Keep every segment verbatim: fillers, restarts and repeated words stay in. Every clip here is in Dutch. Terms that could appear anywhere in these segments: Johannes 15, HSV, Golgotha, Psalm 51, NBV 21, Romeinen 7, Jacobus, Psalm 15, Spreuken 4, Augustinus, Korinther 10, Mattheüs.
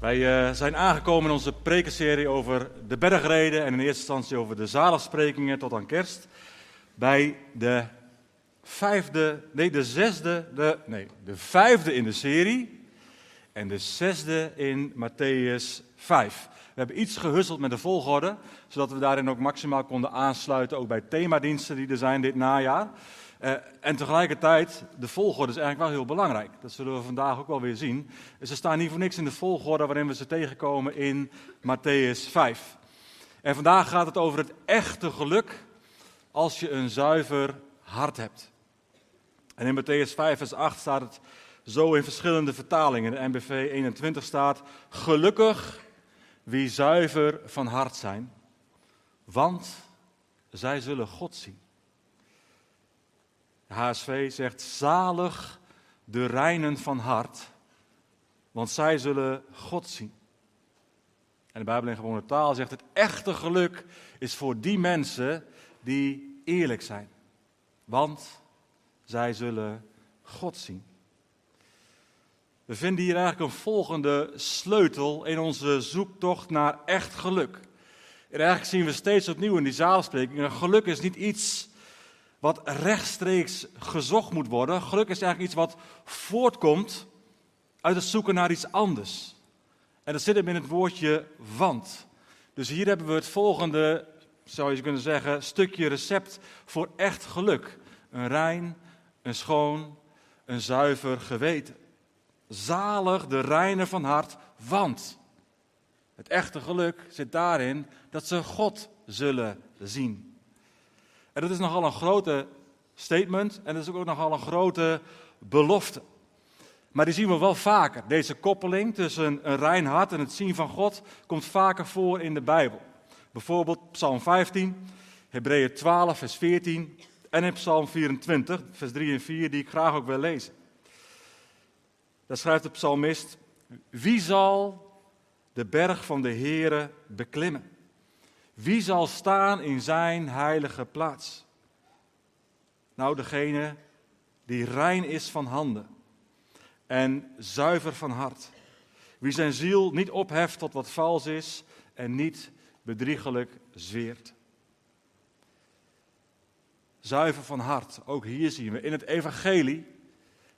Wij uh, zijn aangekomen in onze prekenserie over de bergreden en in eerste instantie over de zaligsprekingen tot aan kerst. Bij de vijfde, nee de zesde, de, nee de vijfde in de serie en de zesde in Mattheüs vijf. We hebben iets gehusteld met de volgorde, zodat we daarin ook maximaal konden aansluiten, ook bij themadiensten die er zijn dit najaar. Uh, en tegelijkertijd, de volgorde is eigenlijk wel heel belangrijk. Dat zullen we vandaag ook wel weer zien. Ze staan niet voor niks in de volgorde waarin we ze tegenkomen in Mattheüs vijf. En vandaag gaat het over het echte geluk als je een zuiver hart hebt. En in Mattheüs vijf vers acht staat het zo in verschillende vertalingen. In de N B V eenentwintig staat: gelukkig wie zuiver van hart zijn, want zij zullen God zien. De H S V zegt: zalig de reinen van hart, want zij zullen God zien. En de Bijbel in gewone taal zegt: het echte geluk is voor die mensen die eerlijk zijn, want zij zullen God zien. We vinden hier eigenlijk een volgende sleutel in onze zoektocht naar echt geluk. En eigenlijk zien we steeds opnieuw in die zaligsprekingen: geluk is niet iets wat rechtstreeks gezocht moet worden. Geluk is eigenlijk iets wat voortkomt uit het zoeken naar iets anders. En dat zit hem in het woordje want. Dus hier hebben we het volgende, zou je kunnen zeggen, stukje recept voor echt geluk. Een rein, een schoon, een zuiver geweten. Zalig de reinen van hart, want het echte geluk zit daarin dat ze God zullen zien. En dat is nogal een grote statement en dat is ook nogal een grote belofte. Maar die zien we wel vaker. Deze koppeling tussen een rein hart en het zien van God komt vaker voor in de Bijbel. Bijvoorbeeld Psalm vijftien, Hebreeën twaalf, vers veertien en in Psalm vierentwintig, vers drie en vier, die ik graag ook wil lezen. Daar schrijft de psalmist: wie zal de berg van de Heere beklimmen? Wie zal staan in zijn heilige plaats? Nou, degene die rein is van handen en zuiver van hart. Wie zijn ziel niet opheft tot wat vals is en niet bedriegelijk zweert. Zuiver van hart, ook hier zien we. In het evangelie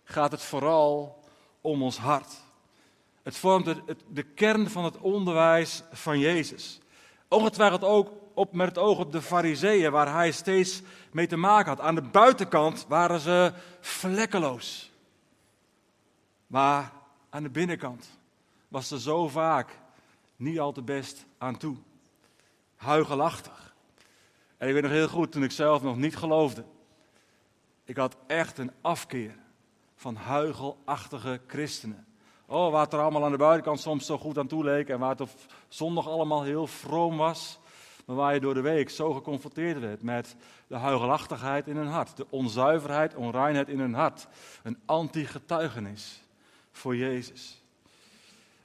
gaat het vooral om ons hart. Het vormt het, het, de kern van het onderwijs van Jezus. Ongetwijfeld ook op, met het oog op de fariseeën, waar hij steeds mee te maken had. Aan de buitenkant waren ze vlekkeloos. Maar aan de binnenkant was ze zo vaak niet al te best aan toe. Huichelachtig. En ik weet nog heel goed, toen ik zelf nog niet geloofde. Ik had echt een afkeer van huichelachtige christenen. Oh, waar het er allemaal aan de buitenkant soms zo goed aan toe leek en waar het op zondag allemaal heel vroom was, maar waar je door de week zo geconfronteerd werd met de huichelachtigheid in hun hart, de onzuiverheid, onreinheid in hun hart. Een anti-getuigenis voor Jezus.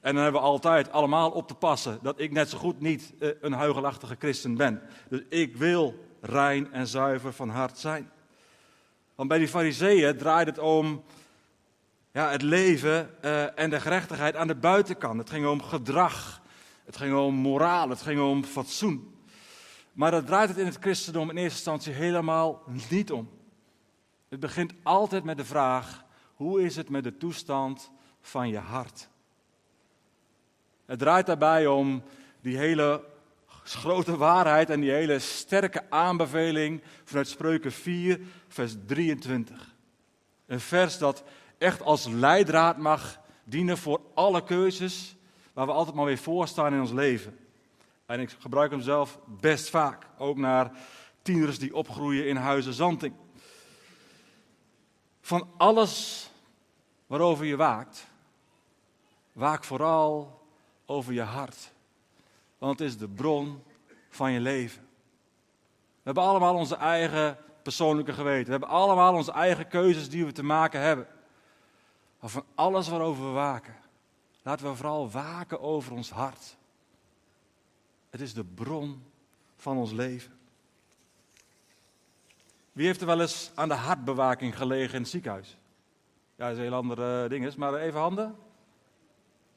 En dan hebben we altijd allemaal op te passen dat ik net zo goed niet uh, een huichelachtige christen ben. Dus ik wil rein en zuiver van hart zijn. Want bij die fariseeën draait het om... Ja, het leven uh, en de gerechtigheid aan de buitenkant. Het ging om gedrag, het ging om moraal, het ging om fatsoen. Maar daar draait het in het christendom in eerste instantie helemaal niet om. Het begint altijd met de vraag: hoe is het met de toestand van je hart? Het draait daarbij om die hele grote waarheid en die hele sterke aanbeveling vanuit Spreuken vier, vers drieëntwintig. Een vers dat echt als leidraad mag dienen voor alle keuzes waar we altijd maar weer voor staan in ons leven. En ik gebruik hem zelf best vaak, ook naar tieners die opgroeien in Huizen Zanting. Van alles waarover je waakt, waak vooral over je hart. Want het is de bron van je leven. We hebben allemaal onze eigen persoonlijke geweten. We hebben allemaal onze eigen keuzes die we te maken hebben. Maar van alles waarover we waken, laten we vooral waken over ons hart. Het is de bron van ons leven. Wie heeft er wel eens aan de hartbewaking gelegen in het ziekenhuis? Ja, dat is een heel andere ding. Maar even handen.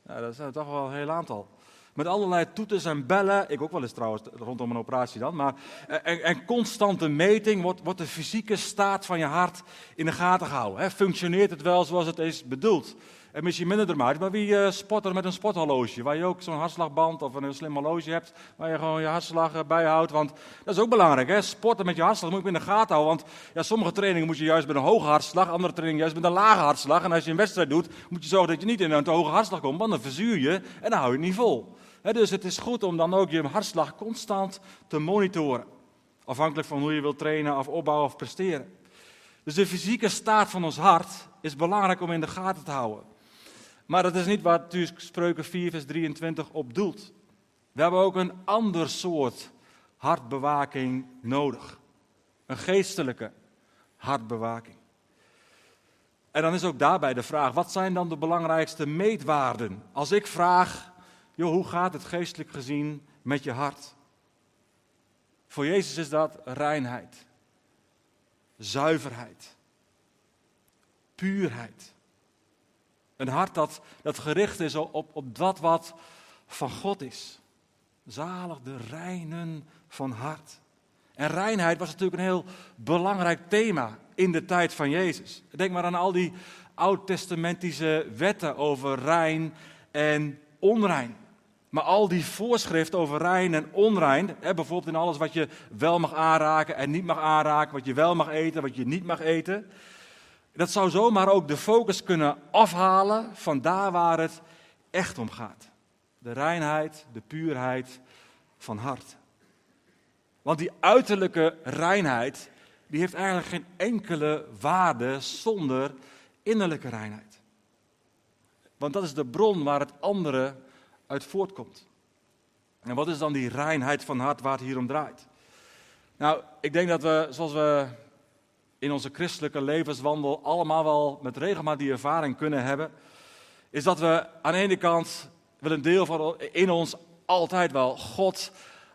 Nou, dat zijn toch wel een heel aantal. Met allerlei toeters en bellen, ik ook wel eens trouwens rondom een operatie dan, maar en, en constante meting wordt, wordt de fysieke staat van je hart in de gaten gehouden. Hè? Functioneert het wel zoals het is bedoeld? En misschien minder ermee, maar wie uh, sport er met een sporthorloge, waar je ook zo'n hartslagband of een slim horloge hebt, waar je gewoon je hartslag uh, bijhoudt, want dat is ook belangrijk. Hè? Sporten met je hartslag moet je in de gaten houden, want ja, sommige trainingen moet je juist met een hoge hartslag, andere trainingen juist met een lage hartslag. En als je een wedstrijd doet, moet je zorgen dat je niet in een te hoge hartslag komt, want dan verzuur je en dan hou je het niet vol. He, dus het is goed om dan ook je hartslag constant te monitoren. Afhankelijk van hoe je wilt trainen of opbouwen of presteren. Dus de fysieke staat van ons hart is belangrijk om in de gaten te houden. Maar dat is niet waar natuurlijk Spreuken vier vers drieëntwintig op doelt. We hebben ook een ander soort hartbewaking nodig. Een geestelijke hartbewaking. En dan is ook daarbij de vraag, wat zijn dan de belangrijkste meetwaarden? Als ik vraag... Joh, hoe gaat het geestelijk gezien met je hart? Voor Jezus is dat reinheid, zuiverheid, puurheid. Een hart dat, dat gericht is op, op dat wat van God is. Zalig de reinen van hart. En reinheid was natuurlijk een heel belangrijk thema in de tijd van Jezus. Denk maar aan al die oud-testamentische wetten over rein en onrein. Maar al die voorschriften over rein en onrein, hè, bijvoorbeeld in alles wat je wel mag aanraken en niet mag aanraken, wat je wel mag eten, wat je niet mag eten, dat zou zomaar ook de focus kunnen afhalen van daar waar het echt om gaat. De reinheid, de puurheid van hart. Want die uiterlijke reinheid, die heeft eigenlijk geen enkele waarde zonder innerlijke reinheid. Want dat is de bron waar het andere uit voortkomt. En wat is dan die reinheid van hart waar het hier om draait? Nou, ik denk dat we, zoals we in onze christelijke levenswandel allemaal wel met regelmaat die ervaring kunnen hebben, is dat we aan de ene kant wel een deel van in ons altijd wel God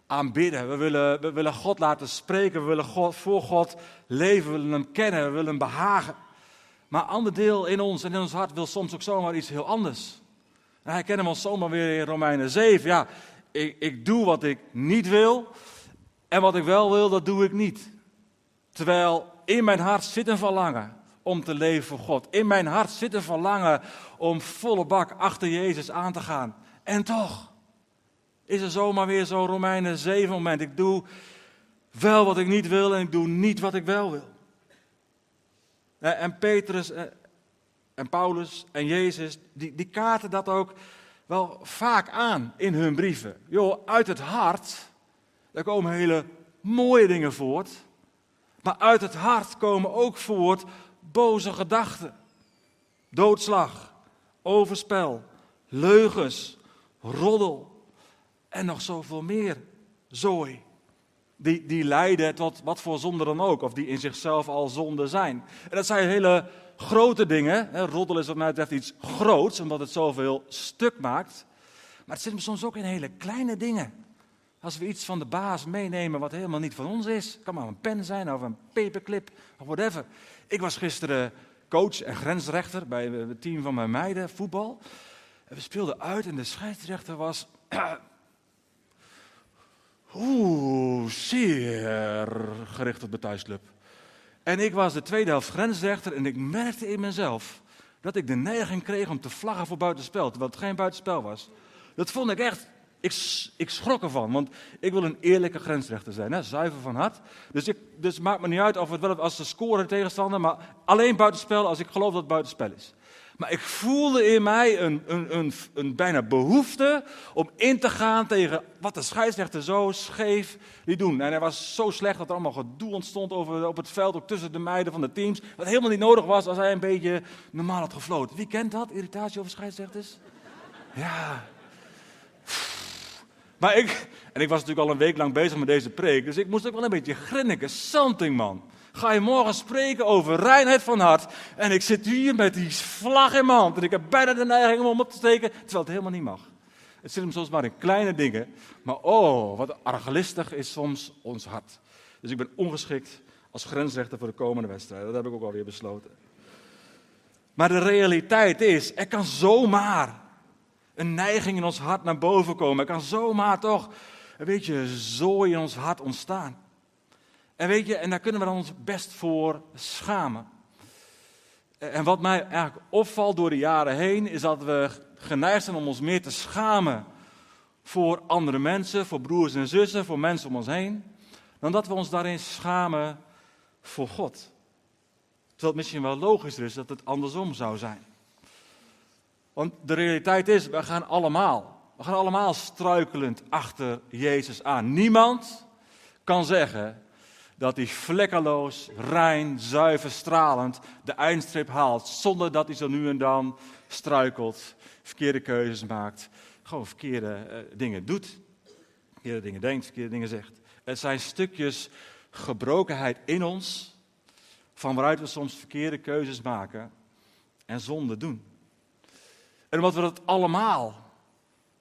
aanbidden. We willen, we willen God laten spreken, we willen God, voor God leven, we willen Hem kennen, we willen Hem behagen. Maar een ander deel in ons en in ons hart wil soms ook zomaar iets heel anders. En hij kent hem ons zomaar weer in Romeinen zeven. Ja, ik, ik doe wat ik niet wil. En wat ik wel wil, dat doe ik niet. Terwijl in mijn hart zit een verlangen om te leven voor God. In mijn hart zit een verlangen om volle bak achter Jezus aan te gaan. En toch is er zomaar weer zo'n Romeinen zeven moment. Ik doe wel wat ik niet wil en ik doe niet wat ik wel wil. En Petrus en Paulus en Jezus, die, die kaarten dat ook wel vaak aan in hun brieven. Joh, uit het hart, daar komen hele mooie dingen voort. Maar uit het hart komen ook voort boze gedachten. Doodslag, overspel, leugens, roddel en nog zoveel meer zooi. Die, die leiden tot wat voor zonde dan ook, of die in zichzelf al zonde zijn. En dat zijn hele grote dingen. Hè? Roddel is wat mij betreft iets groots, omdat het zoveel stuk maakt. Maar het zit me soms ook in hele kleine dingen. Als we iets van de baas meenemen wat helemaal niet van ons is. Het kan maar een pen zijn, of een paperclip, of whatever. Ik was gisteren coach en grensrechter bij het team van mijn meiden, voetbal. En we speelden uit en de scheidsrechter was... Oeh, zeer gericht op de thuisclub. En ik was de tweede helft grensrechter en ik merkte in mezelf dat ik de neiging kreeg om te vlaggen voor buitenspel, terwijl het geen buitenspel was. Dat vond ik echt, ik, ik schrok ervan, want ik wil een eerlijke grensrechter zijn, hè? Zuiver van hart. Dus het dus maakt me niet uit of het wel als ze scoren tegenstander, maar alleen buitenspel als ik geloof dat het buitenspel is. Maar ik voelde in mij een, een, een, een bijna behoefte om in te gaan tegen wat de scheidsrechter zo scheef liet doen. En hij was zo slecht dat er allemaal gedoe ontstond over, op het veld, ook tussen de meiden van de teams. Wat helemaal niet nodig was als hij een beetje normaal had gefloten. Wie kent dat? Irritatie over scheidsrechters? Ja. Maar ik, en ik was natuurlijk al een week lang bezig met deze preek, dus ik moest ook wel een beetje grinniken. Something, man. Ga je morgen spreken over reinheid van hart. En ik zit hier met die vlag in mijn hand. En ik heb bijna de neiging om hem op te steken. Terwijl het helemaal niet mag. Het zit hem soms maar in kleine dingen. Maar oh, wat arglistig is soms ons hart. Dus ik ben ongeschikt als grensrechter voor de komende wedstrijd. Dat heb ik ook alweer besloten. Maar de realiteit is, er kan zomaar een neiging in ons hart naar boven komen. Er kan zomaar toch een beetje zooi in ons hart ontstaan. En weet je, en daar kunnen we dan ons best voor schamen. En wat mij eigenlijk opvalt door de jaren heen, is dat we geneigd zijn om ons meer te schamen voor andere mensen, voor broers en zussen, voor mensen om ons heen, dan dat we ons daarin schamen voor God. Terwijl het misschien wel logischer is dat het andersom zou zijn. Want de realiteit is, we gaan allemaal, we gaan allemaal struikelend achter Jezus aan. Niemand kan zeggen dat hij vlekkeloos, rein, zuiver, stralend de eindstreep haalt, zonder dat hij zo nu en dan struikelt, verkeerde keuzes maakt, gewoon verkeerde uh, dingen doet, verkeerde dingen denkt, verkeerde dingen zegt. Het zijn stukjes gebrokenheid in ons, van waaruit we soms verkeerde keuzes maken en zonde doen. En omdat we dat allemaal,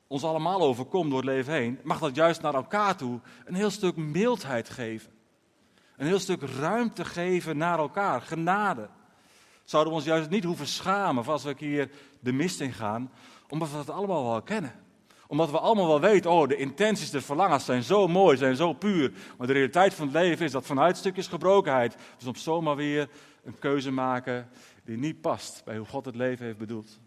ons allemaal overkomt door het leven heen, mag dat juist naar elkaar toe een heel stuk mildheid geven. Een heel stuk ruimte geven naar elkaar, genade. Zouden we ons juist niet hoeven schamen als we een keer de mist in gaan, omdat we dat allemaal wel kennen. Omdat we allemaal wel weten, oh, de intenties, de verlangens zijn zo mooi, zijn zo puur. Maar de realiteit van het leven is dat vanuit stukjes gebrokenheid dus op zomaar weer een keuze maken die niet past bij hoe God het leven heeft bedoeld.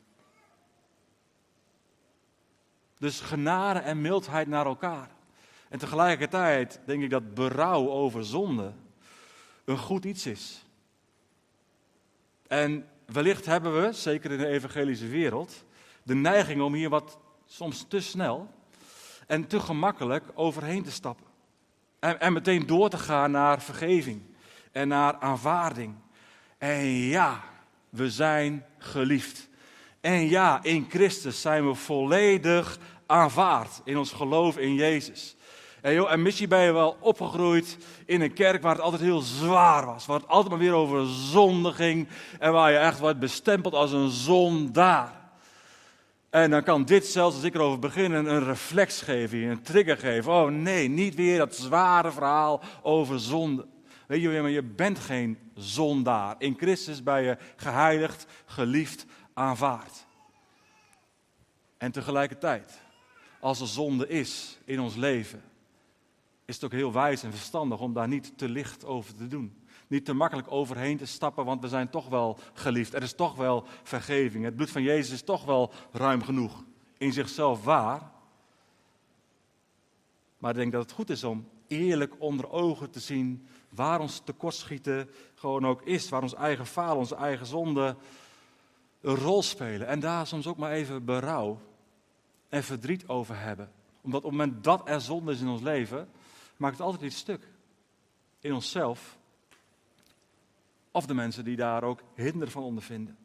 Dus genade en mildheid naar elkaar. En tegelijkertijd denk ik dat berouw over zonde een goed iets is. En wellicht hebben we, zeker in de evangelische wereld, de neiging om hier wat soms te snel en te gemakkelijk overheen te stappen. En, en meteen door te gaan naar vergeving en naar aanvaarding. En ja, we zijn geliefd. En ja, in Christus zijn we volledig aanvaard in ons geloof in Jezus. En, joh, en misschien ben je wel opgegroeid in een kerk waar het altijd heel zwaar was. Waar het altijd maar weer over zonde ging. En waar je echt wordt bestempeld als een zondaar. En dan kan dit zelfs, als ik erover begin, een reflex geven, een trigger geven. Oh nee, niet weer dat zware verhaal over zonde. Weet je, maar je bent geen zondaar. In Christus ben je geheiligd, geliefd, aanvaard. En tegelijkertijd, als er zonde is in ons leven, is het ook heel wijs en verstandig om daar niet te licht over te doen. Niet te makkelijk overheen te stappen, want we zijn toch wel geliefd. Er is toch wel vergeving. Het bloed van Jezus is toch wel ruim genoeg. In zichzelf waar. Maar ik denk dat het goed is om eerlijk onder ogen te zien waar ons tekortschieten gewoon ook is. Waar ons eigen falen, onze eigen zonden een rol spelen. En daar soms ook maar even berouw en verdriet over hebben. Omdat op het moment dat er zonde is in ons leven, maakt het altijd iets stuk. In onszelf. Of de mensen die daar ook hinder van ondervinden.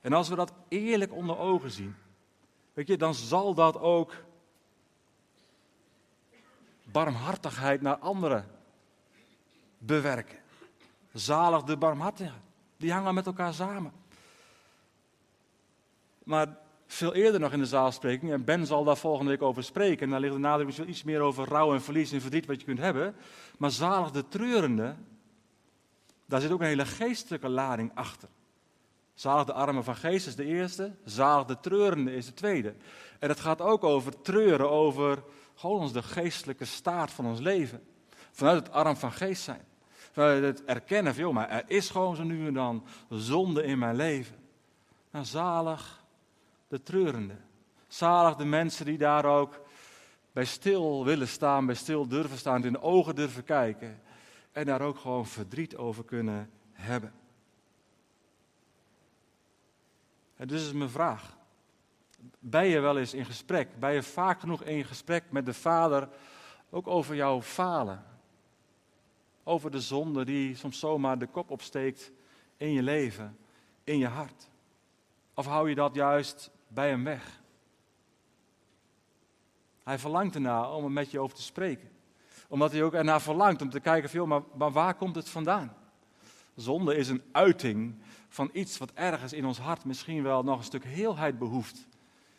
En als we dat eerlijk onder ogen zien, weet je, dan zal dat ook barmhartigheid naar anderen bewerken. Zalig de barmhartigen. Die hangen met elkaar samen. Maar veel eerder nog in de zaalspreking, en Ben zal daar volgende week over spreken, en daar ligt de nadruk misschien iets meer over rouw en verlies en verdriet wat je kunt hebben. Maar zalig de treurende, daar zit ook een hele geestelijke lading achter. Zalig de armen van geest is de eerste. Zalig de treurende is de tweede. En het gaat ook over treuren, over gewoon ons de geestelijke staat van ons leven. Vanuit het arm van geest zijn. Vanuit het erkennen van, joh, maar er is gewoon zo nu en dan zonde in mijn leven. Nou, zalig de treurende. Zalig de mensen die daar ook bij stil willen staan, bij stil durven staan, in de ogen durven kijken. En daar ook gewoon verdriet over kunnen hebben. En dus is mijn vraag. Ben je wel eens in gesprek? Ben je vaak genoeg in gesprek met de Vader? Ook over jouw falen. Over de zonde die soms zomaar de kop opsteekt in je leven, in je hart. Of hou je dat juist bij hem weg? Hij verlangt ernaar om er met je over te spreken. Omdat hij ook ernaar verlangt om te kijken van, joh, maar, maar waar komt het vandaan? Zonde is een uiting van iets wat ergens in ons hart misschien wel nog een stuk heelheid behoeft.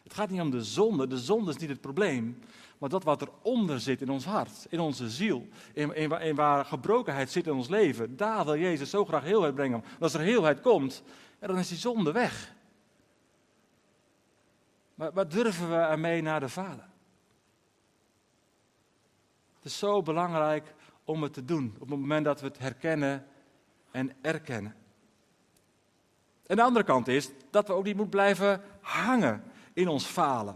Het gaat niet om de zonde, de zonde is niet het probleem. Maar dat wat eronder zit in ons hart, in onze ziel, in, in, in waar gebrokenheid zit in ons leven. Daar wil Jezus zo graag heelheid brengen. Als er heelheid komt, ja, dan is die zonde weg. Maar wat durven we ermee naar de Vader? Het is zo belangrijk om het te doen, op het moment dat we het herkennen en erkennen. En de andere kant is dat we ook niet moeten blijven hangen in ons falen,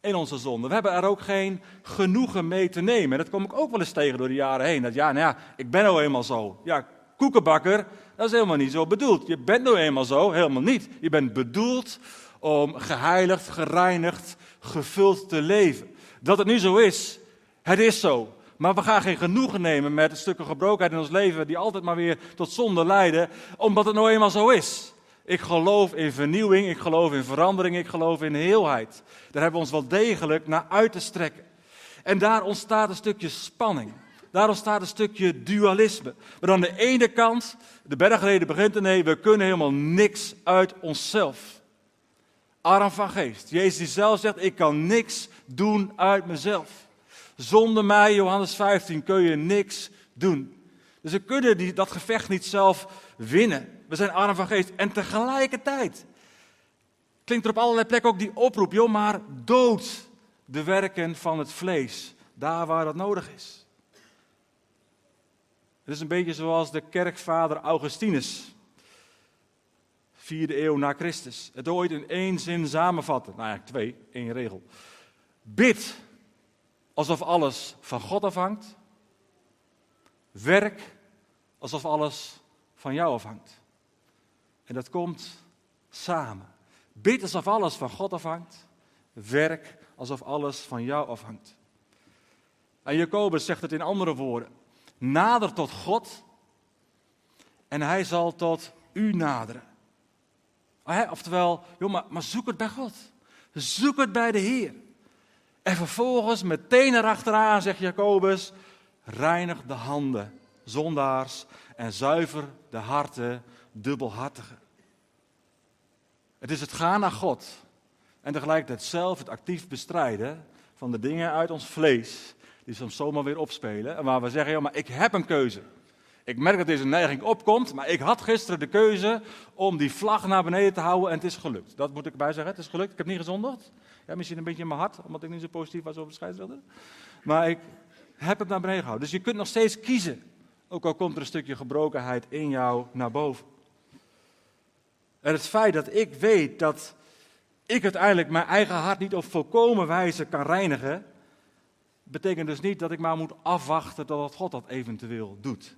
in onze zonde. We hebben er ook geen genoegen mee te nemen. En dat kom ik ook wel eens tegen door de jaren heen. Dat ja, nou ja, ik ben nou eenmaal zo. Ja, koekenbakker, dat is helemaal niet zo bedoeld. Je bent nou eenmaal zo, helemaal niet. Je bent bedoeld om geheiligd, gereinigd, gevuld te leven. Dat het nu zo is, het is zo. Maar we gaan geen genoegen nemen met de stukken gebrokenheid in ons leven die altijd maar weer tot zonde leiden, omdat het nou eenmaal zo is. Ik geloof in vernieuwing, ik geloof in verandering, ik geloof in heelheid. Daar hebben we ons wel degelijk naar uit te strekken. En daar ontstaat een stukje spanning. Daar ontstaat een stukje dualisme. Maar aan de ene kant, de bergrede begint, nee, we kunnen helemaal niks uit onszelf. Arm van geest. Jezus die zelf zegt, ik kan niks doen uit mezelf. Zonder mij, Johannes vijftien, kun je niks doen. Dus we kunnen die, dat gevecht niet zelf winnen. We zijn arm van geest. En tegelijkertijd klinkt er op allerlei plekken ook die oproep. Joh, maar dood de werken van het vlees. Daar waar dat nodig is. Het is een beetje zoals de kerkvader Augustinus. Vierde eeuw na Christus. Het ooit in één zin samenvatten. Nou ja, twee, één regel. Bid alsof alles van God afhangt. Werk alsof alles van jou afhangt. En dat komt samen. Bid alsof alles van God afhangt. Werk alsof alles van jou afhangt. En Jacobus zegt het in andere woorden. Nader tot God en hij zal tot u naderen. Oftewel, joh, maar, maar zoek het bij God. Zoek het bij de Heer. En vervolgens meteen erachteraan, zegt Jacobus, reinig de handen, zondaars, en zuiver de harten, dubbelhartigen. Het is het gaan naar God en tegelijkertijd zelf het actief bestrijden van de dingen uit ons vlees, die soms zomaar weer opspelen, en waar we zeggen, joh, maar ik heb een keuze. Ik merk dat deze neiging opkomt, maar ik had gisteren de keuze om die vlag naar beneden te houden en het is gelukt. Dat moet ik erbij zeggen, het is gelukt. Ik heb niet gezondigd. Ja, misschien een beetje in mijn hart, omdat ik niet zo positief was over de scheidsrechter. Maar ik heb het naar beneden gehouden. Dus je kunt nog steeds kiezen, ook al komt er een stukje gebrokenheid in jou naar boven. En het feit dat ik weet dat ik uiteindelijk mijn eigen hart niet op volkomen wijze kan reinigen, betekent dus niet dat ik maar moet afwachten totdat God dat eventueel doet.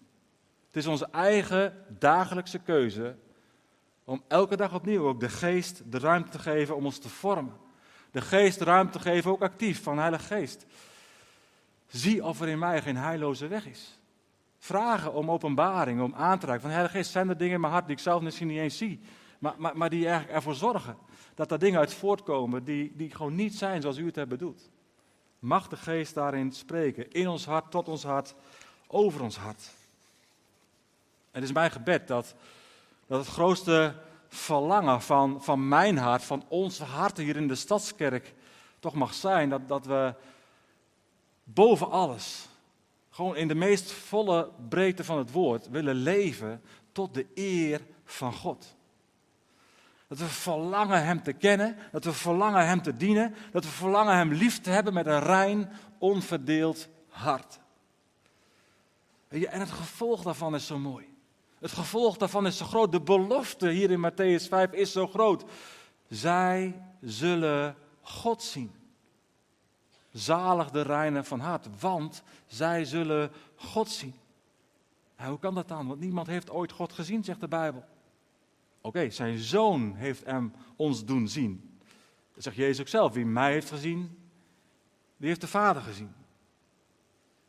Het is onze eigen dagelijkse keuze om elke dag opnieuw ook de geest de ruimte te geven om ons te vormen. De geest de ruimte te geven, ook actief, van de Heilige Geest. Zie of er in mij geen heilloze weg is. Vragen om openbaring, om aan te raken. Van de Heilige Geest, zijn er dingen in mijn hart die ik zelf misschien niet eens zie, maar, maar, maar die eigenlijk ervoor zorgen dat er dingen uit voortkomen die, die gewoon niet zijn zoals u het hebt bedoeld. Mag de Geest daarin spreken, in ons hart, tot ons hart, over ons hart. En het is mijn gebed dat, dat het grootste verlangen van, van mijn hart, van onze harten hier in de Stadskerk, toch mag zijn dat, dat we boven alles, gewoon in de meest volle breedte van het woord, willen leven tot de eer van God. Dat we verlangen hem te kennen, dat we verlangen hem te dienen, dat we verlangen hem lief te hebben met een rein, onverdeeld hart. En het gevolg daarvan is zo mooi. Het gevolg daarvan is zo groot. De belofte hier in Mattheüs vijf is zo groot. Zij zullen God zien. Zalig de reinen van hart, want zij zullen God zien. Nou, hoe kan dat dan? Want niemand heeft ooit God gezien, zegt de Bijbel. Oké, okay, zijn Zoon heeft hem ons doen zien. Dat zegt Jezus ook zelf. Wie mij heeft gezien, die heeft de Vader gezien.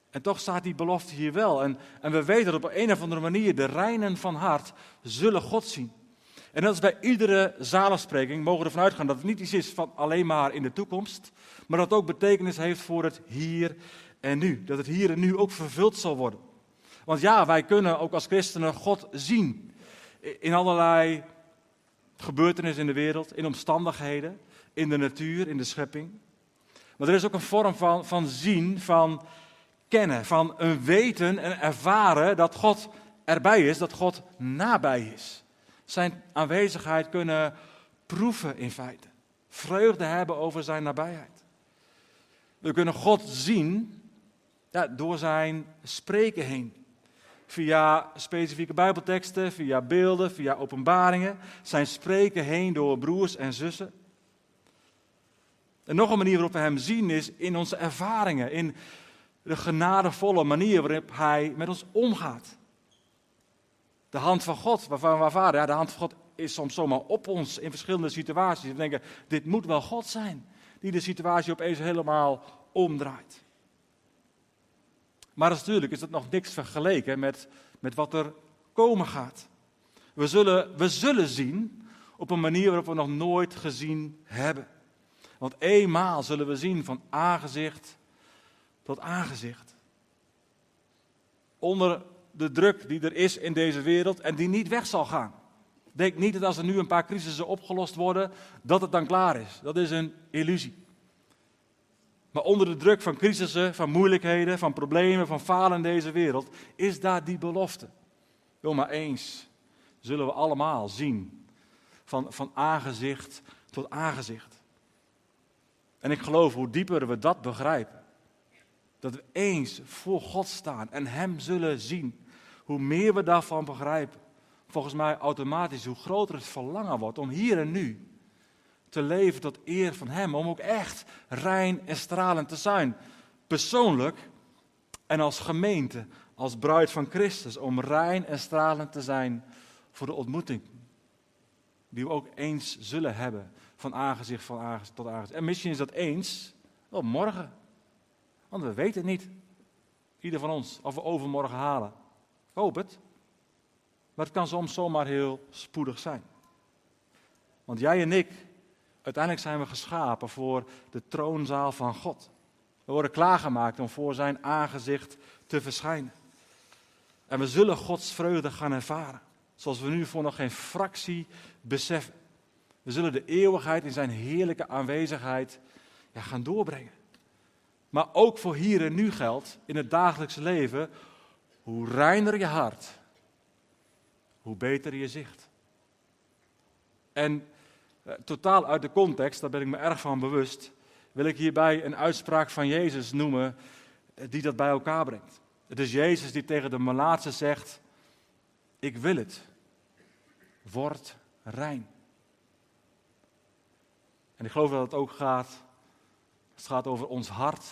En toch staat die belofte hier wel. En, en we weten dat op een of andere manier de reinen van hart zullen God zien. En dat is bij iedere zaligspreking, mogen we ervan uitgaan dat het niet iets is van alleen maar in de toekomst, maar dat het ook betekenis heeft voor het hier en nu. Dat het hier en nu ook vervuld zal worden. Want ja, wij kunnen ook als christenen God zien. In allerlei gebeurtenissen in de wereld, in omstandigheden, in de natuur, in de schepping. Maar er is ook een vorm van, van zien, van kennen, van een weten en ervaren dat God erbij is, dat God nabij is. Zijn aanwezigheid kunnen proeven in feite. vreugde hebben over zijn nabijheid. We kunnen God zien ja, door zijn spreken heen. Via specifieke Bijbelteksten, via beelden, via openbaringen. Zijn spreken heen door broers en zussen. En nog een manier waarop we hem zien is in onze ervaringen. In de genadevolle manier waarop hij met ons omgaat. De hand van God, waarvan we ervaren, ja, de hand van God is soms zomaar op ons in verschillende situaties. We denken, dit moet wel God zijn, die de situatie opeens helemaal omdraait. Maar natuurlijk is dat nog niks vergeleken met, met wat er komen gaat. We zullen, we zullen zien op een manier waarop we nog nooit gezien hebben. Want eenmaal zullen we zien van aangezicht tot aangezicht. Onder de druk die er is in deze wereld en die niet weg zal gaan. Denk niet dat als er nu een paar crisissen opgelost worden, dat het dan klaar is. Dat is een illusie. Maar onder de druk van crisissen, van moeilijkheden, van problemen, van falen in deze wereld, is daar die belofte. Wil maar eens zullen we allemaal zien, van, van aangezicht tot aangezicht. En ik geloof, hoe dieper we dat begrijpen, dat we eens voor God staan en hem zullen zien, hoe meer we daarvan begrijpen, volgens mij automatisch, hoe groter het verlangen wordt om hier en nu te leven tot eer van hem. Om ook echt rein en stralend te zijn. Persoonlijk en als gemeente, als bruid van Christus. Om rein en stralend te zijn voor de ontmoeting. Die we ook eens zullen hebben. Van aangezicht, van aangezicht tot aangezicht. En misschien is dat eens, wel morgen. Want we weten het niet. Ieder van ons, of we overmorgen halen. Ik hoop het. Maar het kan soms zomaar heel spoedig zijn. Want jij en ik, uiteindelijk zijn we geschapen voor de troonzaal van God. We worden klaargemaakt om voor zijn aangezicht te verschijnen. En we zullen Gods vreugde gaan ervaren. Zoals we nu voor nog geen fractie beseffen. We zullen de eeuwigheid in zijn heerlijke aanwezigheid ja, gaan doorbrengen. Maar ook voor hier en nu geldt, in het dagelijks leven, hoe reiner je hart, hoe beter je zicht. En uh, totaal uit de context, daar ben ik me erg van bewust, wil ik hierbij een uitspraak van Jezus noemen die dat bij elkaar brengt. Het is Jezus die tegen de melaatse zegt, ik wil het, word rein. En ik geloof dat het ook gaat, als het gaat over ons hart,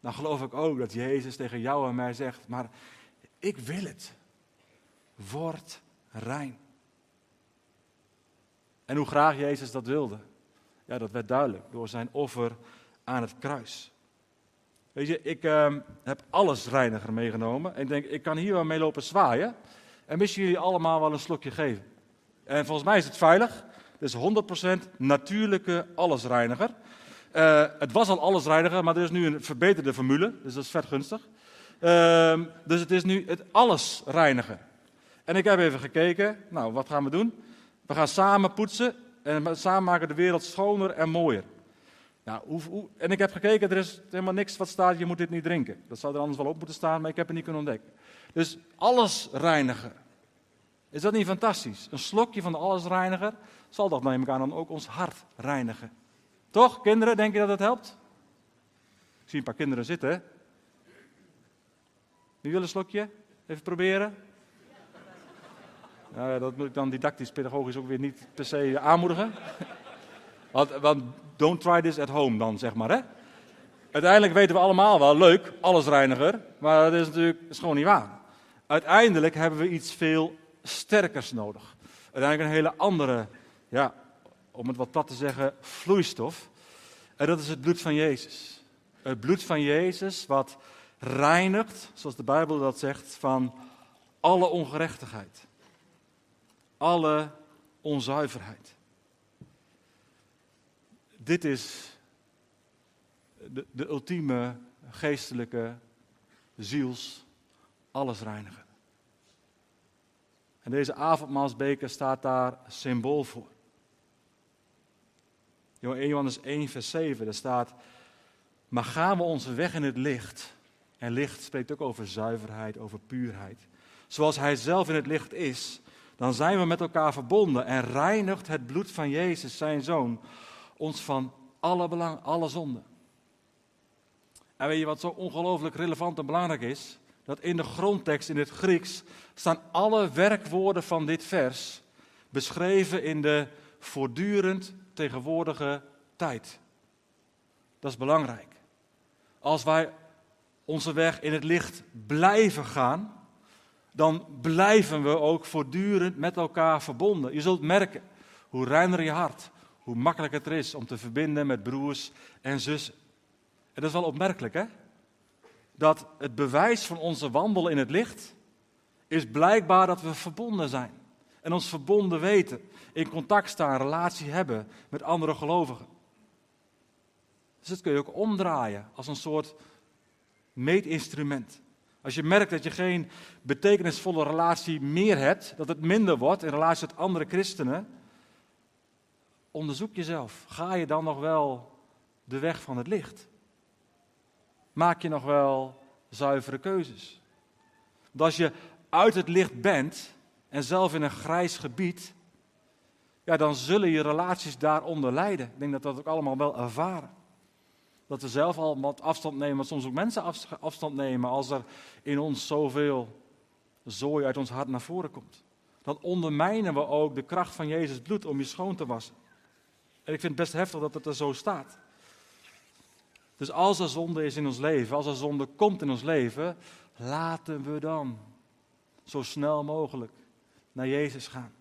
dan geloof ik ook dat Jezus tegen jou en mij zegt, maar ik wil het, word rein. Rein. En hoe graag Jezus dat wilde, ja, dat werd duidelijk door zijn offer aan het kruis. Weet je, ik uh, heb alles reiniger meegenomen. En ik denk, ik kan hier wel mee lopen zwaaien. En misschien jullie allemaal wel een slokje geven. En volgens mij is het veilig. Het is honderd procent natuurlijke allesreiniger. Uh, het was al allesreiniger, maar er is nu een verbeterde formule. Dus dat is vet gunstig. Uh, dus het is nu het allesreiniger. En ik heb even gekeken, nou, wat gaan we doen? We gaan samen poetsen en samen maken de wereld schoner en mooier. Nou, hoe, hoe, en ik heb gekeken, er is helemaal niks wat staat, je moet dit niet drinken. Dat zou er anders wel op moeten staan, maar ik heb het niet kunnen ontdekken. Dus allesreiniger. Is dat niet fantastisch? Een slokje van de allesreiniger zal dat, neem ik aan, dan ook ons hart reinigen. Toch, kinderen, denk je dat het helpt? Ik zie een paar kinderen zitten, hè? Wie wil een slokje? Even proberen. Nou, dat moet ik dan didactisch, pedagogisch ook weer niet per se aanmoedigen. Want, want don't try this at home dan, zeg maar. Hè? Uiteindelijk weten we allemaal wel, leuk, allesreiniger. Maar dat is natuurlijk dat is gewoon niet waar. Uiteindelijk hebben we iets veel sterkers nodig. Uiteindelijk een hele andere, ja, om het wat plat te zeggen, vloeistof. En dat is het bloed van Jezus. Het bloed van Jezus wat reinigt, zoals de Bijbel dat zegt, van alle ongerechtigheid. Alle onzuiverheid. Dit is de, de ultieme geestelijke ziels allesreiniger. En deze avondmaalsbeker staat daar symbool voor. Johannes één vers zeven, daar staat, maar gaan we onze weg in het licht. En licht spreekt ook over zuiverheid, over puurheid. Zoals hij zelf in het licht is, dan zijn we met elkaar verbonden en reinigt het bloed van Jezus, zijn Zoon, ons van alle belang, alle zonde. En weet je wat zo ongelooflijk relevant en belangrijk is? Dat in de grondtekst, in het Grieks, staan alle werkwoorden van dit vers beschreven in de voortdurend tegenwoordige tijd. Dat is belangrijk. Als wij onze weg in het licht blijven gaan, dan blijven we ook voortdurend met elkaar verbonden. Je zult merken hoe reiner je hart, hoe makkelijker het is om te verbinden met broers en zussen. En dat is wel opmerkelijk, hè? Dat het bewijs van onze wandel in het licht is blijkbaar dat we verbonden zijn. En ons verbonden weten, in contact staan, relatie hebben met andere gelovigen. Dus dat kun je ook omdraaien als een soort meetinstrument. Als je merkt dat je geen betekenisvolle relatie meer hebt, dat het minder wordt in relatie tot andere christenen, onderzoek jezelf. Ga je dan nog wel de weg van het licht? Maak je nog wel zuivere keuzes? Want als je uit het licht bent en zelf in een grijs gebied, ja, dan zullen je relaties daaronder lijden. Ik denk dat we dat ook allemaal wel ervaren. Dat we zelf al wat afstand nemen, maar soms ook mensen afstand nemen als er in ons zoveel zooi uit ons hart naar voren komt. Dan ondermijnen we ook de kracht van Jezus' bloed om je schoon te wassen. En ik vind het best heftig dat het er zo staat. Dus als er zonde is in ons leven, als er zonde komt in ons leven, laten we dan zo snel mogelijk naar Jezus gaan.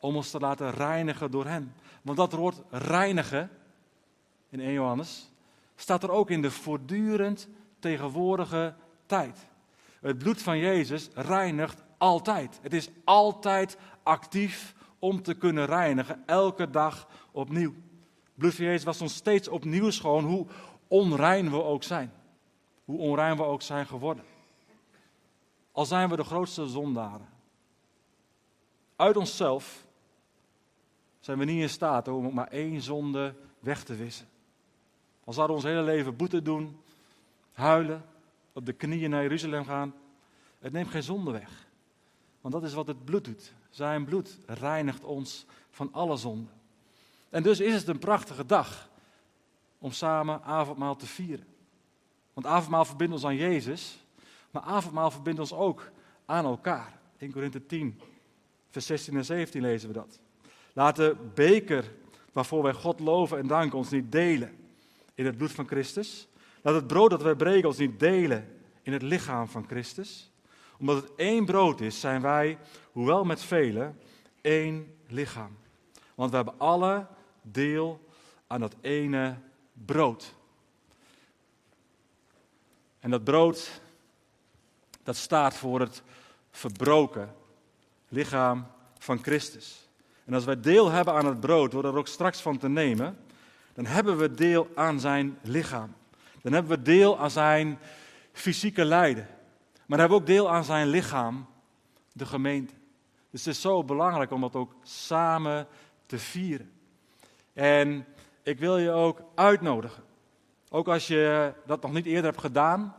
Om ons te laten reinigen door hem. Want dat woord reinigen, in eerste Johannes, staat er ook in de voortdurend tegenwoordige tijd. Het bloed van Jezus reinigt altijd. Het is altijd actief om te kunnen reinigen, elke dag opnieuw. Het bloed van Jezus was ons steeds opnieuw schoon, hoe onrein we ook zijn. Hoe onrein we ook zijn geworden. Al zijn we de grootste zondaren. Uit onszelf zijn we niet in staat om maar één zonde weg te wissen. Al zouden we ons hele leven boete doen, huilen, op de knieën naar Jeruzalem gaan, het neemt geen zonde weg. Want dat is wat het bloed doet. Zijn bloed reinigt ons van alle zonden. En dus is het een prachtige dag om samen avondmaal te vieren. Want avondmaal verbindt ons aan Jezus, maar avondmaal verbindt ons ook aan elkaar. In Korinther tien, vers zestien en zeventien lezen we dat. Laat de beker waarvoor wij God loven en danken ons niet delen in het bloed van Christus. Laat het brood dat wij breken ons niet delen in het lichaam van Christus. Omdat het één brood is, zijn wij, hoewel met velen, één lichaam. Want we hebben alle deel aan dat ene brood. En dat brood, dat staat voor het verbroken lichaam van Christus. En als wij deel hebben aan het brood, door er ook straks van te nemen, dan hebben we deel aan zijn lichaam. Dan hebben we deel aan zijn fysieke lijden. Maar dan hebben we ook deel aan zijn lichaam, de gemeente. Dus het is zo belangrijk om dat ook samen te vieren. En ik wil je ook uitnodigen. Ook als je dat nog niet eerder hebt gedaan,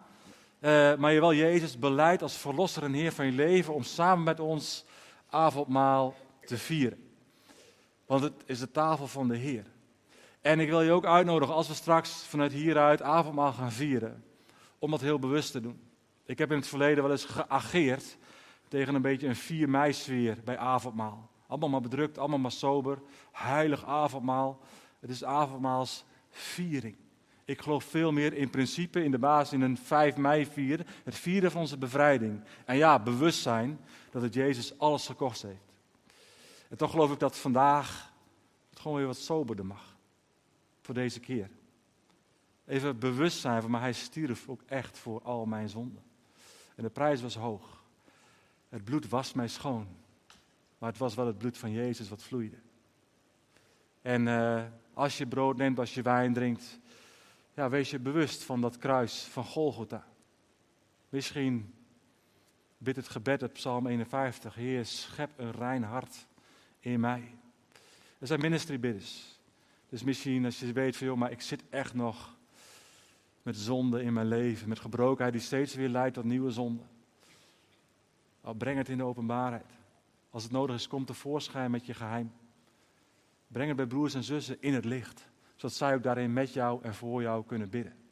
eh, maar je wel Jezus belijdt als verlosser en Heer van je leven, om samen met ons avondmaal te vieren. Want het is de tafel van de Heer. En ik wil je ook uitnodigen, als we straks vanuit hieruit avondmaal gaan vieren, om dat heel bewust te doen. Ik heb in het verleden wel eens geageerd tegen een beetje een vier mei sfeer bij avondmaal. Allemaal maar bedrukt, allemaal maar sober. Heilig avondmaal. Het is avondmaalsviering. Ik geloof veel meer in principe, in de basis, in een vijf mei vieren. Het vieren van onze bevrijding. En ja, bewust zijn dat het Jezus alles gekost heeft. En toch geloof ik dat vandaag het gewoon weer wat soberder mag. Voor deze keer. Even bewust zijn van, maar hij stierf ook echt voor al mijn zonden. En de prijs was hoog. Het bloed was mij schoon. Maar het was wel het bloed van Jezus wat vloeide. En uh, als je brood neemt, als je wijn drinkt, ja, wees je bewust van dat kruis van Golgotha. Misschien bidt het gebed uit Psalm eenenvijftig. Heer, schep een rein hart in mij. Er zijn ministrybidders. Dus misschien als je weet van, joh, maar ik zit echt nog met zonde in mijn leven. Met gebrokenheid die steeds weer leidt tot nieuwe zonde. Nou, breng het in de openbaarheid. Als het nodig is, kom tevoorschijn met je geheim. Breng het bij broers en zussen in het licht, zodat zij ook daarin met jou en voor jou kunnen bidden.